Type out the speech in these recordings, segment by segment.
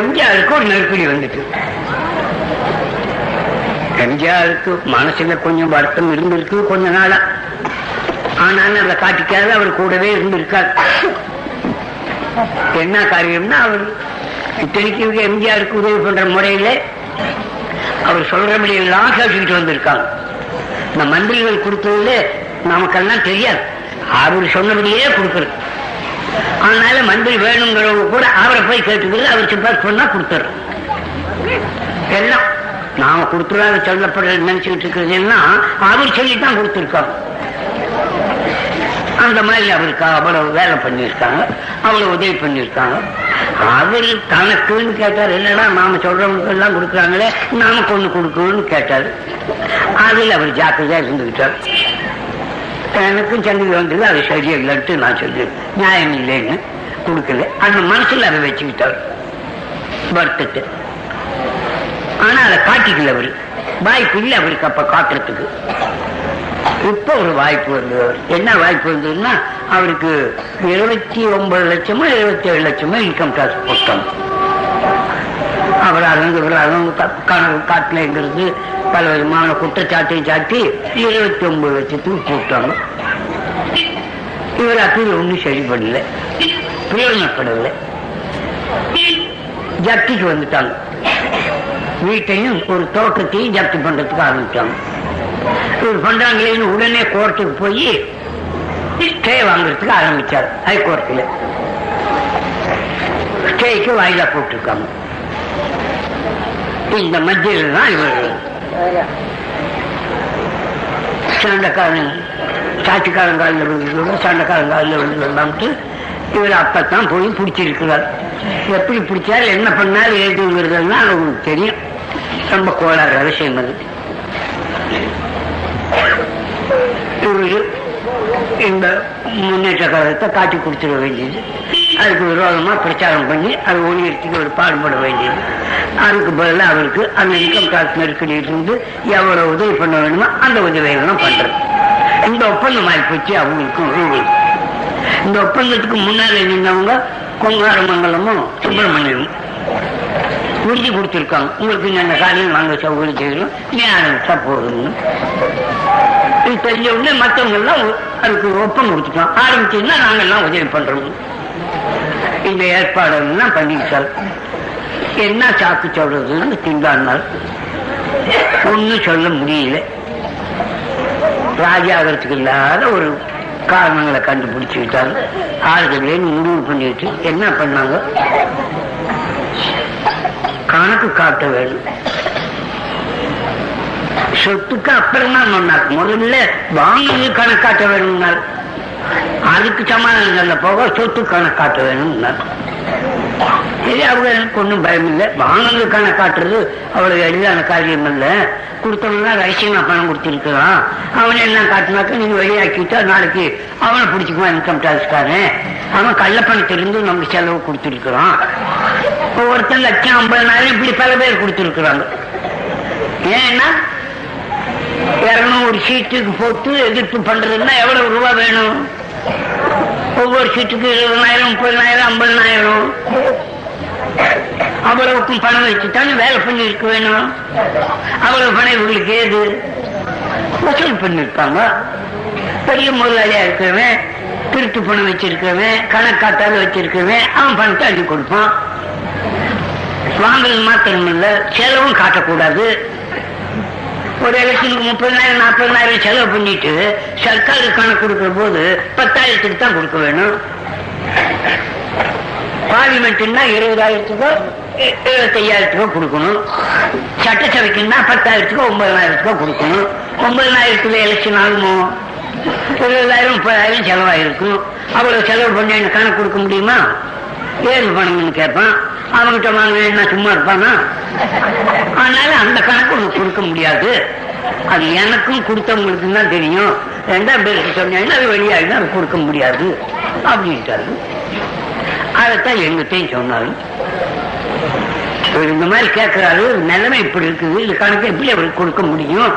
எம்ஜிஆருக்கு ஒரு நெருக்கடி வந்துட்டு, எம்ஜிஆருக்கு மனசுல கொஞ்சம் வருத்தம் இருந்திருக்கு கொஞ்ச நாளா. ஆனாலும் அதை காட்டிக்காது, அவர் கூடவே இருந்திருக்காரு. என்ன காரியம்னா, அவர் இத்தனைக்கு எம்ஜிஆருக்கு உதவி பண்ற முறையில அவர் சொல்றபடி எல்லாம் சாப்பிட்டு வந்திருக்காங்க. இந்த மந்திரிகள் கொடுத்ததுல நமக்கெல்லாம் தெரியாது, அவர் சொன்னபடியே கொடுக்கறது. அதனால மந்திரி வேணுங்கிறவங்க கூட அவரை போய் கேட்டுக்கிறது, அவர் சிபாரிசு பண்ணா கொடுத்துரு. எல்லாம் நாம கொடுத்துருவாங்க சொல்லப்படுற நினைச்சுக்கிட்டு இருக்கிறது எல்லாம் அவர் சொல்லித்தான் கொடுத்துருக்காங்க. அந்த மாதிரி அவருக்கு அவ்வளவு வேலை பண்ணியிருக்காங்க, அவ்வளவு உதவி பண்ணியிருக்காங்க. அவர் தனக்குன்னு கேட்டார், என்னன்னா நாம சொல்றவங்களுக்கு எல்லாம் கொடுக்குறாங்களே நாம கொண்டு கொடுக்கணும்னு கேட்டாரு. அதில் அவர் ஜாக்கிரதையா இருந்துக்கிட்டார். எனக்கும் சந்திக்க வந்தது அது சரியா இல்லைன்ட்டு நான் சொல்றேன், நியாயம் இல்லைன்னு கொடுக்கல. அந்த மனசுல அதை வச்சுக்கிட்டார் வருத்தத்தை. ஆனா அதை காட்டிக்கல, அவரு வாய்ப்பு இல்லை அவருக்கு அப்ப காட்டுறதுக்கு. இப்ப ஒரு வாய்ப்பு வந்து, என்ன வாய்ப்பு வந்ததுன்னா, அவருக்கு 29 லட்சமோ 27 லட்சமோ இன்கம் டாக்ஸ் போட்டாங்க. அவர் அவங்க கணக்கு காட்டலங்கிறது பல விதமான குற்றச்சாட்டையும் சாட்டி 29 லட்சத்துக்கு போட்டாங்க. இவர் அப்படி ஒன்றும் சரி பண்ணல, பிரயோஜனப்படவில்லை. ஜப்திக்கு வந்துட்டாங்க, வீட்டையும் ஒரு தோட்டத்தையும் ஜப்தி பண்றதுக்கு ஆரம்பிச்சாங்க. இவர் பண்றாங்களேன்னு உடனே கோர்ட்டுக்கு போய் ஸ்டே வாங்கறதுக்கு ஆரம்பிச்சார். ஹைகோர்ட்டில் ஸ்டேக்கு வாயிலா போட்டிருக்காங்க. இந்த மத்தியில் தான் இவர் சண்டைக்காரன் சாட்சிக்காரங்காலில் விழுந்து சண்டைக்காரங்காலில் விழுந்துட்டு இவர் அப்பத்தான் போய் பிடிச்சிருக்கிறார். எப்படி பிடிச்சாரு, என்ன பண்ணாரு, ஏற்றுங்கிறதுனா அவங்களுக்கு தெரியும். ரொம்ப கோளாறு அவசியம் அது. இவரு இந்த முன்னேற்ற கழகத்தை காட்டி கொடுத்துட வேண்டியது, அதுக்கு விரோதமாக பிரச்சாரம் பண்ணி அது ஒளியத்துக்கு ஒரு பாடுபட வேண்டியது. அதுக்கு பதிலாக அவருக்கு அந்த இன்கம் டாக்ஸ் நெருக்கடி இருந்து எவ்வளோ உதவி பண்ண வேணுமோ அந்த உதவிகள்லாம் பண்ணுறது. இந்த ஒப்பந்தம் ஆகி போச்சு அவங்களுக்கும் இவங்களுக்கும். இந்த ஒப்பந்தத்துக்கு முன்னாடி நின்றவங்க கொங்காரமங்கலமும் சுப்பிரமணியமும் உறுதி கொடுத்துருக்காங்க, உங்களுக்கு இந்த காலையில் நாங்கள் சௌகரியம் செய்கிறோம், நீ ஆரம்பிச்சா போதுங்க. இது தெரிஞ்ச உடனே மற்றவங்கெல்லாம் அதுக்கு ஒப்பம் கொடுத்துக்கலாம், ஆரம்பிச்சதுன்னா நாங்கள்லாம் உதவி பண்ணுறோம். இந்த ஏற்பாடுலாம் பண்ணிக்கிட்டார். என்ன சாக்கு சொல்றதுன்னு திண்டாடினார், ஒன்றும் சொல்ல முடியல. ராஜாகிறதுக்கு இல்லாத ஒரு காரணங்களை கண்டுபிடிச்சுக்கிட்டாங்க. ஆளுநர்களேன்னு முடிவு பண்ணிட்டு என்ன பண்ணாங்க, கணக்கு காட்ட வேண்டும். சொத்துக்கு அப்புறம் தான் சொன்னார், முதல்ல வாங்கி கணக்காட்ட வேணும்னார். அதுக்கு சமாதானங்கள்ல போக சொத்து கணக்காட்ட வேணும்னார். சரி, அவங்க எனக்கு ஒன்றும் பயம் இல்லை, வாங்கினது கணக்காட்டுறது அவ்வளவு எளிதான காரியம் இல்லை. கொடுத்தவனா ரகசியமா பணம் கொடுத்துருக்கலாம், அவனை எல்லாம் காட்டினாக்க நீங்க வெளியாக்கிட்டா நாளைக்கு அவனை பிடிச்சிக்குவான் இன்கம் டாக்ஸ்காரன், அவன் கள்ளப்பணத்திலிருந்து நமக்கு செலவு கொடுத்துருக்குறான். ஒவ்வொருத்தர் 150,000 இப்படி பல பேர் கொடுத்துருக்குறாங்க. ஏன்னா 200 சீட்டுக்கு போட்டு எதிர்ப்பு பண்றதுன்னா எவ்வளவு ரூபா வேணும், ஒவ்வொரு சீட்டுக்கு 20,000 30,000 50,000 அவ்வளவுக்கும் பணம் வச்சுட்டானு வேலை பண்ணிருக்க வேணும். அவ்வளவு பணம் இவங்களுக்கு ஏது வசூல் பண்ணிருப்பாங்க. பெரிய முதலாளியா இருக்கிறவன் திருட்டு பணம் வச்சிருக்கவன் கணக்காட்டாலும் வச்சிருக்கவன் அவன் பணத்தை அள்ளி கொடுப்பான். வாங்கறது மாத்திரம் இல்ல, செலவும் காட்டக்கூடாது. ஒரு எலெக்ஷனுக்கு 30,000 40,000 செலவு பண்ணிட்டு சர்க்காரு கணக்கு கொடுக்கிற போது 10,000 தான் கொடுக்க வேணும். பார்லிமெண்ட்னா 20,000 கொடுக்கணும், சட்டசபைக்குன்னா 10,000 கொடுக்கணும். 9,000 எலெக்ஷன் ஆகுமோ, 20,000 30,000 செலவாயிருக்கும். அவ்வளவு செலவு பண்ணி எனக்கு கணக்கு கொடுக்க முடியுமா, ஏது பணம்னு கேட்பான். அவங்கிட்ட வாங்கினா சும்மா இருப்பானா, அதனால அந்த கணக்கு உனக்கு கொடுக்க முடியாது, அது எனக்கும் கொடுத்தவங்களுக்கு தான் தெரியும். 2 பேருக்கு சொன்னீங்கன்னா அது வெளியாகினா அது கொடுக்க முடியாது அப்படின்ட்டாரு. அதைத்தான் எங்கிட்டையும் சொன்னாலும் இந்த மாதிரி கேட்கிறாரு, நிலைமை இப்படி இருக்குது, இது கணக்கு எப்படி அவருக்கு கொடுக்க முடியும்,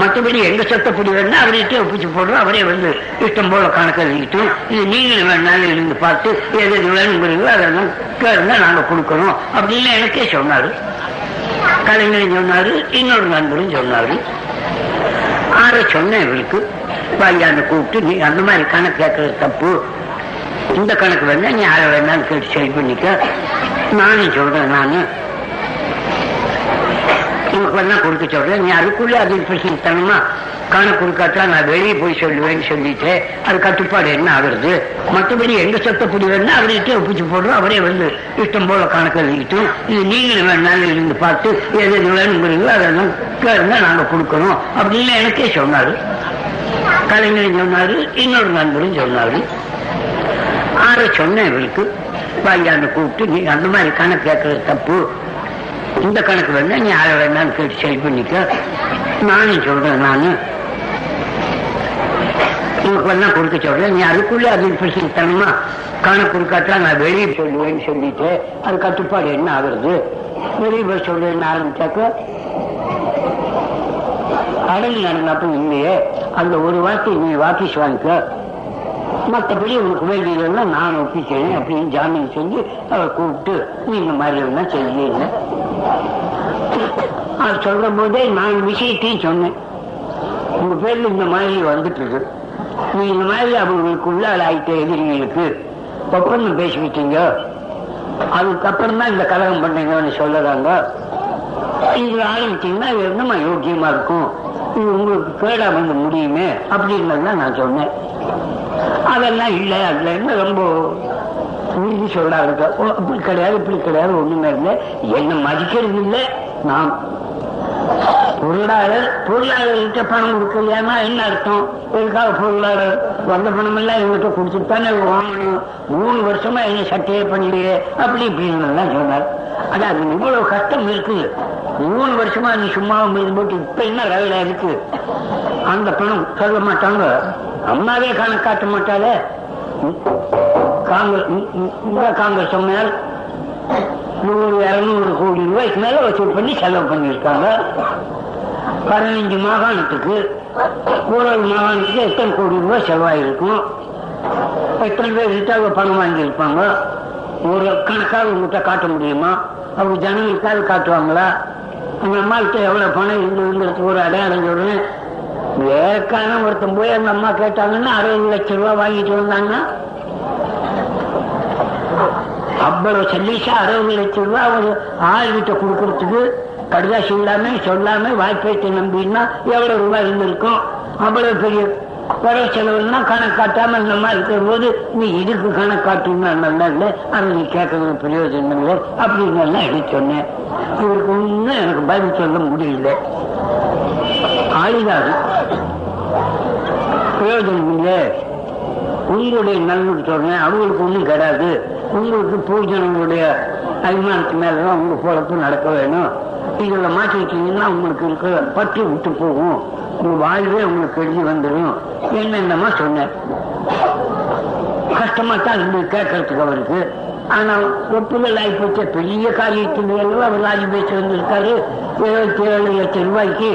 மற்றபடி எங்க சொத்தை பிடி வேணும்னா அவர்கிட்டே ஒப்பிச்சு போடுறோம், அவரே வந்து இஷ்டம் போல கணக்கு எழுதிக்கிட்டோம், இது நீங்கள் வேணாலும் இருந்து பார்த்து எது எது வேணுங்கிறீங்களோ அதெல்லாம் கேளுங்க நாங்கள் கொடுக்கணும் அப்படின்னு எனக்கே சொன்னாரு. கலைஞரும் சொன்னாரு, இன்னொரு நண்பரும் சொன்னாரு. ஆற சொன்னேன் இவருக்கு, பாய்யாண்டு கூப்பிட்டு நீ அந்த மாதிரி கணக்கு கேட்கறது தப்பு, இந்த கணக்கு வேணா நீ ஆற வேணான்னு கேட்டு சரி பண்ணிக்க, நானும் சொல்றேன், நானு உனக்கு வேணா கொடுக்க சொல்றேன், நீ அதுக்குள்ளே அது இன்ஃபர்மேஷன் தரணுமா, கணக்கு கொடுக்காட்டா நான் வெளியே போய் சொல்லுவேன்னு சொல்லிட்டு அது கட்டுப்பாடு என்ன ஆகுறது, மற்றபடி எங்க சொத்தை பிடி வேணும்னா அவர்கிட்டே ஒப்பிச்சு போடுறோம், அவரே வந்து இஷ்டம் போல கணக்கு எழுதிக்கிட்டோம், இது நீங்கள் வேணாலும் இருந்து பார்த்து எது எது வேணுங்கிறீங்களோ அதெல்லாம் கேளுங்க நாங்கள் கொடுக்கணும் அப்படின்னு எனக்கே சொன்னாரு. கலைஞரும் சொன்னாரு, இன்னொரு நண்பரும் சொன்னாரு. ஆற சொன்னேன் இவருக்கு, பாய்யாண்டு கூப்பிட்டு நீ அந்த மாதிரி கணக்கு கேட்கறது தப்பு, இந்த கணக்கு வேணா நீ ஆற வேணான்னு கேட்டு சரி பண்ணிக்க, நானும் சொல்றேன், நானு உனக்கு வேணா கொடுக்க சொல்றேன், நீ அதுக்குள்ளே அது இன்ஃபர்மேஷன் தரணுமா, கணக்கு கொடுக்காட்டா நான் வெளியே சொல்லுவேன்னு சொல்லிட்டு அது கட்டுப்பாடு என்ன ஆகுறது, வெளியே போய் சொல்றேன்னு ஆரம்பிச்சாக்க அடல் நடந்தப்ப இல்லையே, அந்த ஒரு வார்த்தை நீ வாக்கிஸ் வாங்கிக்க, மற்றபடி உங்களுக்கு வேண்டியதுன்னா நான் ஒப்பிக்கிறேன் அப்படின்னு ஜாமீன் செஞ்சு அவர் கூப்பிட்டு நீங்க மாதிரி இருந்தா செய்யல. அது சொல்ற போதே நான் விஷயத்தையும் சொன்னேன், உங்க பேர்ல இந்த மாதிரி வந்துட்டு இருக்கு, நீ இந்த மாதிரி அவங்களுக்கு உள்ளால் ஆயிட்ட எதிரிகளுக்கு ஒப்பந்தம் பேசிக்கிட்டீங்க, அதுக்கப்புறம் தான் இந்த கலகம் பண்ணீங்கன்னு சொல்லறாங்க, இது ஆரம்பிச்சீங்கன்னா நம்ம யோக்கியமா இருக்கும், இது உங்களுக்கு கேடா வந்து முடியுமே அப்படின்றதுதான் நான் சொன்னேன். அதெல்லாம் இல்லை அதுலன்னு ரொம்ப உறுதி சொல்றாங்க, அப்படி கிடையாது இப்படி கிடையாது ஒண்ணுமே இல்லை, என்ன மதிக்கிறது இல்லை, நாம் பொருளாளர் பொருளாளர்கிட்ட பணம் கொடுக்கலையானா என்ன அர்த்தம், எதுக்காக பொருளாளர் வந்த பணம் எல்லாம் எங்கிட்ட கொடுத்துட்டு தானே வாங்கணும், 3 வருஷமா என்ன சட்டையே பண்ணிடுவே அப்படி இப்படின்னு சொன்னார். ஆனா அது இவ்வளவு கஷ்டம் இருக்குது, 3 வருஷமா நீ சும்மாவும் மீது போட்டு இப்ப என்ன ரவில இருக்கு, அந்த பணம் சொல்ல மாட்டாங்க, அம்மாவே கணக்காட்ட மாட்டாளே, காங்கிரஸ் சொன்னால் 100-200 கோடி ரூபாய்க்கு மேல வசூல் பண்ணி செலவு பண்ணியிருக்காங்க, 15 மாகாணத்துக்கு ஓரளவு மாகாணத்துக்கு எத்தனை கோடி ரூபாய் செலவாயிருக்கும், எத்தனை பேர் கிட்ட பணம் வாங்கியிருப்பாங்க, ஒரு கணக்காக உங்ககிட்ட காட்ட முடியுமா, அவங்க ஜனங்களுக்காக காட்டுவாங்களா, அந்த அம்மாக்கிட்ட எவ்வளவு பணம் இருந்ததுங்கிறதுக்கு ஒரு அடையாளம் சொல்றேன். ஏற்கான ஒருத்தன் போய் அந்த அம்மா கேட்டாங்கன்னா 60 லட்சம் ரூபாய் வாங்கிட்டு வந்தாங்கன்னா அவ்வளவு சல்லிஷா 60 லட்சம் ரூபாய் ஒரு ஆள்கிட்ட கொடுக்கறதுக்கு கடிதாசி இல்லாம சொல்லாம வாய்ப்பேட்டை நம்பினா எவ்வளவு ரூபாய் இருந்திருக்கும், அவ்வளவு பெரிய வரவு செலவுன்னா கணக்கு காட்டாம இந்த மாதிரி இருக்கிற போது நீ இதுக்கு கணக்கு காட்டுன்னா நல்லா இல்லை, அதை நீ கேட்கறது பிரயோஜனம் இல்லை அப்படின்னு எல்லாம் எடுத்து சொன்னேன். இவருக்கு ஒன்றும் எனக்கு பதில் சொல்ல முடியல, ஆயுதாது பிரயோஜனம் இல்லை, உங்களுடைய நலனுக்கு சொல்றேன், அவங்களுக்கு ஒன்றும் கிடையாது, உங்களுக்கு பூஜனங்களுடைய அபிமானத்து மேலதான் உங்க பொழப்பு நடக்க வேணும், இதில் மாற்றிக்கிட்டீங்கன்னா உங்களுக்கு இருக்கிற பற்றி விட்டு போகும், உங்க வாழ்வே உங்களுக்கு எழுதி வந்துடும் என்னென்னமா சொன்னேன். கஷ்டமா தான் இருக்கு கேட்கறதுக்கு அவருக்கு, ஆனா ஒப்புதல் ஆகிப்போச்ச பெரிய காரியத்தின் அவர் ராஜி பேசி வந்திருக்காரு 77 லட்சம் ரூபாய்க்கு,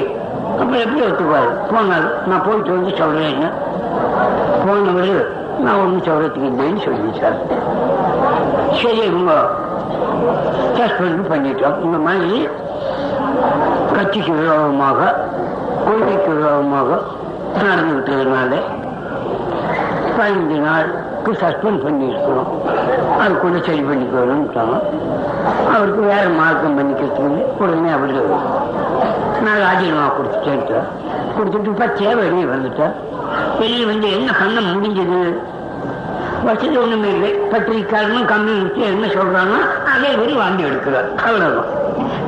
அப்புறம் எப்படி ஒத்துக்குவாரு, போனாரு நான் போயிட்டு வந்து சொல்றேன்னு போனவர் நான் ஒன்றும் சொல்றதுக்கு இல்லைன்னு சொல்லிட்டாரு. சரி உங்க சஸ்பெண்ட் பண்ணிட்டோம், இந்த மாதிரி கட்சிக்கு விரோதமாக கொள்கைக்கு விரோதமாக நடந்துவிட்டதுனால 15 நாளுக்கு சஸ்பெண்ட் பண்ணிருக்கிறோம், அதுக்குள்ள சரி பண்ணிக்கணும்ட்டாங்க, அவருக்கு வேற மார்க்கம் பண்ணிக்கிறதுக்கு உடனே அவர் நான் ராஜினாமா கொடுத்துட்டேன், கொடுத்துட்டு பச்சையா வெளியே வந்துட்டேன். வெளியே வந்து என்ன பண்ண முடிஞ்சது, வசதி ஒண்ணுமே இல்லை, பத்திரிக்காரனும் கம்யூனிஸ்டும் என்ன சொல்றாங்கன்னா அதே மாதிரி வாங்கி எடுக்கிறார், அவ்வளவுதான்.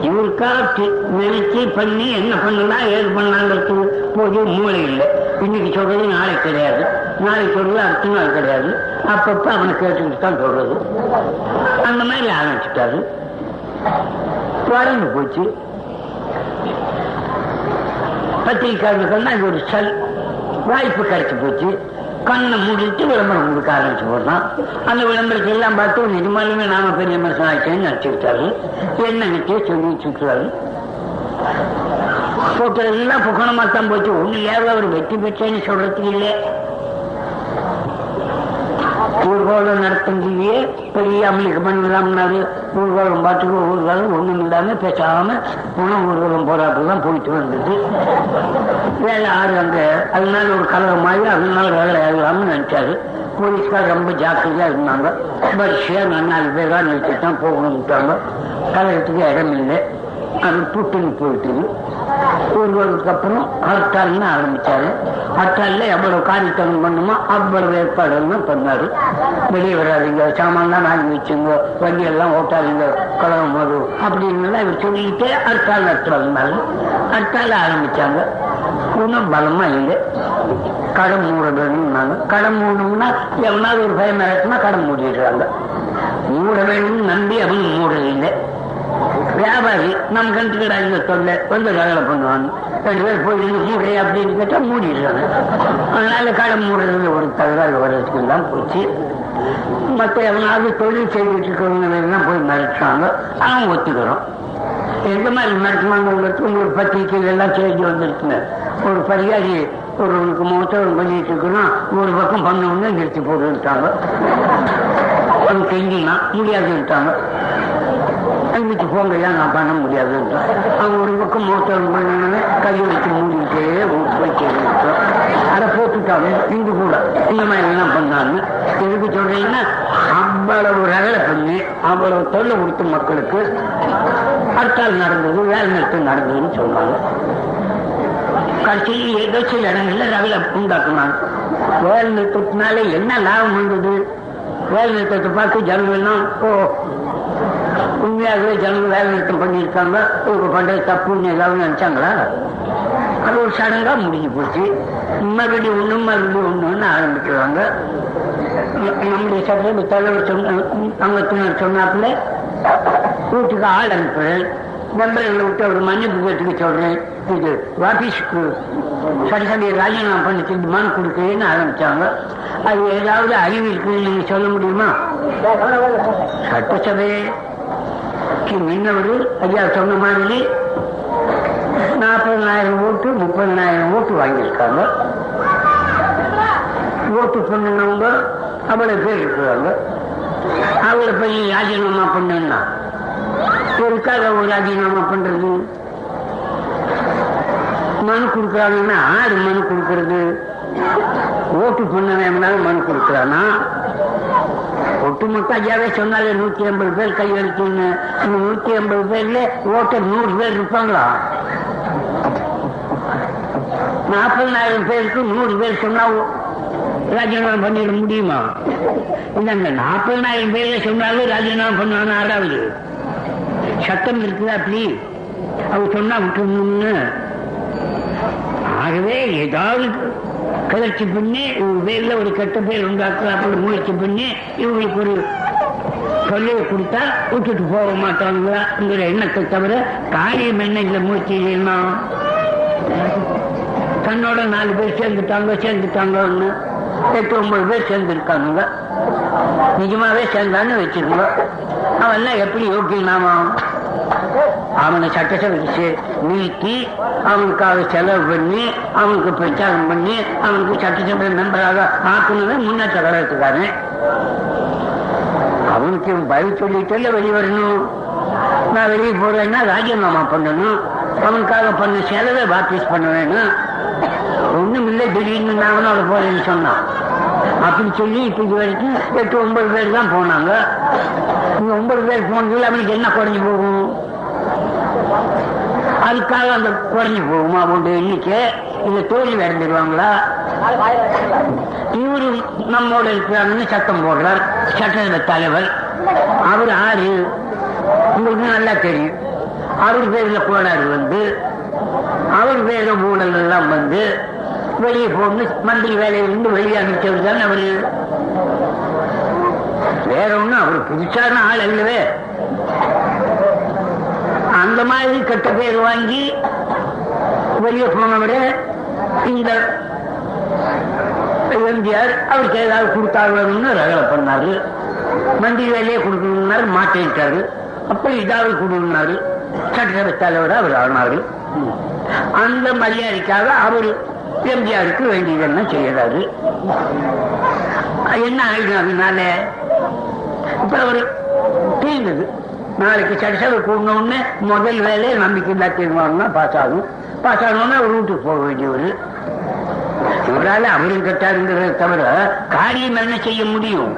இவருக்காக நினைச்சு பண்ணி என்ன பண்ணலாம் ஏது பண்ணலாங்கிறது போது மூளை இல்லை, இன்னைக்கு சொல்றது நாளைக்கு கிடையாது, நாளைக்கு சொல்றது அடுத்த நாள் கிடையாது, அப்பப்ப அவனை கேட்டுக்கிட்டு தான் சொல்றது, அந்த மாதிரி ஆரம்பிச்சுட்டாரு. குறைந்து போச்சு, பத்திரிகையாளர்கள்னா இது ஒரு வாய்ப்பு கிடைச்சி போச்சு, கண்ணை மூடிட்டு விளம்பரம் கொடுக்க ஆரம்பிச்சு போடலாம். அந்த விளம்பரத்தை எல்லாம் பார்த்து நிஜமாலுமே நாம பெரிய மனுஷன் ஆச்சேன்னு நினைச்சுக்கிட்டார்கள். என்ன நினைச்சு சொல்லிச்சுக்கிறார்கள். போக்குறது எல்லாம் புகணமா தான் போச்சு. ஒண்ணு யாரும் அவர் வெற்றி பெற்றேன்னு சொல்றதுக்கு இல்லையே. ஊர்கோலம் நடத்தியே பெரிய அமளிக்கு பண்ணலாம்னாரு. ஊர்கோலம் பார்த்துக்கோ ஊர்காலம் ஒண்ணும் இல்லாம பேசாம போன ஊர்கோலம் போராட்டம்லாம் போயிட்டு வந்தது. வேலை ஆறு அங்க அதனால ஒரு கலகமாயி அதனால வேலை ஆகலாம்னு நினைச்சாரு. போலீஸ்கார் ரொம்ப ஜாக்கிரதையா இருந்தாங்க. வரிசையா நான் 4 பேர் தான் நினைச்சிட்டு தான் போகணும்ட்டாங்க. கலகத்துக்கு இடம் இல்லை. அது புட்டுன்னு போயிட்டு ஊர்வலத்துக்கு அப்புறம் ஹர்த்தால்னு ஆரம்பிச்சாரு. ஹர்த்தால்ல எவ்வளவு காரியத்தனம் பண்ணுமோ அவ்வளவு ஏற்பாடுன்னு பண்ணாரு. வெளியே வராதிங்க, சாமான்லாம் வாங்கி வச்சுங்க, வண்டியெல்லாம் ஓட்டாதீங்க, கலவம் வரும் அப்படின்னு இவர் சொல்லிக்கிட்டே ஹர்த்தால் நடத்துறாங்க. ஹர்த்தால் ஆரம்பிச்சாங்க. ஒன்றும் பலமா இல்லை. கடை மூடணும்னாங்க. கடை மூடணும்னா எவனாவது ஒரு பயம் நடக்குன்னா கடை மூடிடுறாங்க. மூட வேணும்னு நம்பி அவங்க மூடலைங்க. வியாபாரி நம் கண்டுகிடா இந்த தொல்லை கொஞ்சம் கவலை பண்ணுவாங்க. 2 பேர் போயிருந்து மூடை அப்படின்னு கேட்டா மூடிடுறாங்க. அதனால கடை மூடுறதுல ஒரு தகவல் வரதுக்கு தான் போச்சு. மற்ற எவனாவது தொழில் செய்துட்டு இருக்கிறவங்க போய் மறைச்சாங்க. அவங்க ஒத்துக்கிறோம். எந்த மாதிரி மறைச்சாங்கிறது உங்களுக்கு பத்திரிக்கை எல்லாம் செய்தி வந்துருக்குங்க. ஒரு பரிகாரி ஒருவனுக்கு முகத்தவன் பண்ணிட்டு இருக்கணும், ஒரு பக்கம் பண்ணவங்க நிறுத்தி போட்டுட்டாங்க. அவங்க செஞ்சுன்னா முடியாதுட்டாங்க. இன்னைக்கு போங்க, ஏன் நான் பண்ண முடியாது. அவங்க ஒரு பக்கம் மோட்டர் பண்ணணும்னு கையை வச்சு மூடிக்கிட்டே போயிட்டு அதை போட்டுட்டாங்க. இங்கு கூட இந்த மாதிரி எல்லாம் பண்ணாங்க. எதுக்கு சொல்றீங்கன்னா அவ்வளவு ரகலை பண்ணி அவ்வளவு தொல்லை கொடுத்த மக்களுக்கு ஹர்த்தால் நடந்தது, வேலை நிறுத்தம் நடந்ததுன்னு சொல்றாங்க. கடைசியில் ஏதோ சில இடங்கள்ல ரகலை உண்டாக்குனாங்க. வேலை நிறுத்தத்தினால என்ன லாபம் வந்தது? வேலை நிறுத்தத்தை பார்த்து ஜனங்கள்லாம் உண்மையாகவே ஜனங்க வேலை நிறுத்தம் பண்ணியிருக்காங்க, இவங்க பண்றது தப்புன்னு ஏதாவது நினைச்சாங்களா? அது ஒரு சடங்கா முடிஞ்சு போச்சு. மறுபடியும் ஒண்ணும் மறுபடியும் ஒண்ணுன்னு ஆரம்பிக்கிறாங்க. நம்முடைய சட்டம் தலைவர் சொன்ன அங்கத்தினர் சொன்னாப்புல வீட்டுக்கு ஆள் அனுப்புறேன், மெம்பர்களை விட்டு ஒரு மன்னிப்பு கேட்டுக்க சொல்றேன், இது ஆபீஸ்க்கு சட்டசபையை ராஜினாமா பண்ணி திருமான்னு கொடுக்குறேன்னு ஆரம்பிச்சாங்க. அது ஏதாவது அறிவு இருக்குன்னு நீங்க சொல்ல முடியுமா? சட்டசபையை முன்னவரு ஐயா சொன்ன மாதிரி 40,000 ஓட்டு 30,000 ஓட்டு வாங்கியிருக்காங்க. ஓட்டு பண்ணவங்க அவ்வளவு பேர் இருக்கிறாங்க. அவளை போய் ராஜினாமா பண்ணா பெருக்காக ஒரு ராஜினாமா பண்றது. மனு கொடுக்குறாங்கன்னா ஆறு மனு கொடுக்கறது. ஓட்டு பண்ண மனு கொடுக்குறானா ஒட்டுமொத்த ஐயாவே சொன்னாலே 150 பேர் கையெழுத்துன்னு. 150 பேர்ல ஓட்டர் 100 பேர் இருப்பாங்களா? 40,000 பேருக்கு 100 பேர் சொன்னா ராஜினாமா பண்ணிட முடியுமா? இந்த 40,000 பேர்ல சொன்னாலும் ராஜினாமா பண்ணுவான்னு ஆறாவது சட்டம் இருக்குதா? அப்படி அவர் சொன்னா விட்டுணும்னு. ஆகவே ஏதாவது கிளர்ச்சி பண்ணி இவங்க பேர்ல ஒரு கெட்ட பேர் உண்டாக்குறாப்புல முயற்சி பண்ணி இவங்களுக்கு ஒரு தொல்லையை கொடுத்தா விட்டுட்டு போக மாட்டாங்கிற எண்ணத்தை தவிர காரியம் என்ன இந்த முயற்சினா? தன்னோட 4 பேர் சேர்ந்துட்டாங்கன்னு 8-9 பேர் சேர்ந்துருக்காங்க. நிஜமாவே சேர்ந்தான்னு வச்சிருக்கோம். அவெல்லாம் எப்படி யோக்கியனாமா? அவனை சட்டசபைக்கு நீக்கி அவனுக்காக செலவு பண்ணி அவனுக்கு பிரச்சாரம் பண்ணி அவனுக்கு சட்டசபை மெம்பராக ஆக்கணுமே முன்னேற்ற கழகத்துக்காரே. அவனுக்கு பதில் சொல்லிட்டு வெளிவரணும். நான் வெளியே போறேன்னா ராஜினாமா பண்ணணும். அவனுக்காக பண்ண செலவை வாபஸ் பண்ண வேணும். ஒண்ணும் இல்லை, திடீர்னு நானும் அவளை போறேன்னு சொன்னான் அப்படின்னு சொல்லி இப்ப இது வரைக்கும் 8-9 பேர் தான் போனாங்க. 9 பேர் போனதுல அவனுக்கு என்ன குறைஞ்சு போகும்? அதுக்காக அந்த குறைஞ்சு போகுமா ஒன்று எண்ணிக்கை? இந்த தோல்வி அடைஞ்சிருவாங்களா? இவரு நம்மோட இருக்கிறாங்கன்னு சட்டம் போடுறார் சட்டசபை தலைவர். அவர் ஆறு உங்களுக்கு நல்லா தெரியும். அவர் பேர்ல கோளாறு வந்து அவர் பேர்ல ஊழல் எல்லாம் வந்து வெளியே போகணும். மந்திரி வேலையிலிருந்து வெளியே அனுப்பிச்சவர் தான் அவரு. வேற ஒன்னும் அவர் புதுச்சான ஆள் அல்லவே. அந்த மாதிரி கெட்ட பேர் வாங்கி வெளியே போனவரை இந்த எம்ஜிஆர் அவருக்கு ஏதாவது கொடுத்தாரு வரும்னு ரகலை பண்ணாரு, மண்டி வேலையே கொடுக்கணும்னாரு மாற்றிருக்காரு, அப்ப இதாவது கொடுனாரு, சட்டசபை தலைவர் அவர் ஆனாரு. அந்த மரியாதைக்காக அவர் எம்ஜிஆருக்கு வேண்டியதெல்லாம் செய்யறாரு. என்ன ஆயிடும் அதனால? இப்ப அவரு தீர்ந்தது, நாளைக்கு சட்டசபை கூடணும்னு முதல் வேலையை நம்பிக்கை இல்லா தீர்மானம்னா பாஸ் ஆகும். பாஸ் ஆகணும்னா அவர் வீட்டுக்கு போக வேண்டியவர். இவரால் அவரும் கட்டாருங்கிறத தவிர காரியம் என்ன செய்ய முடியும்?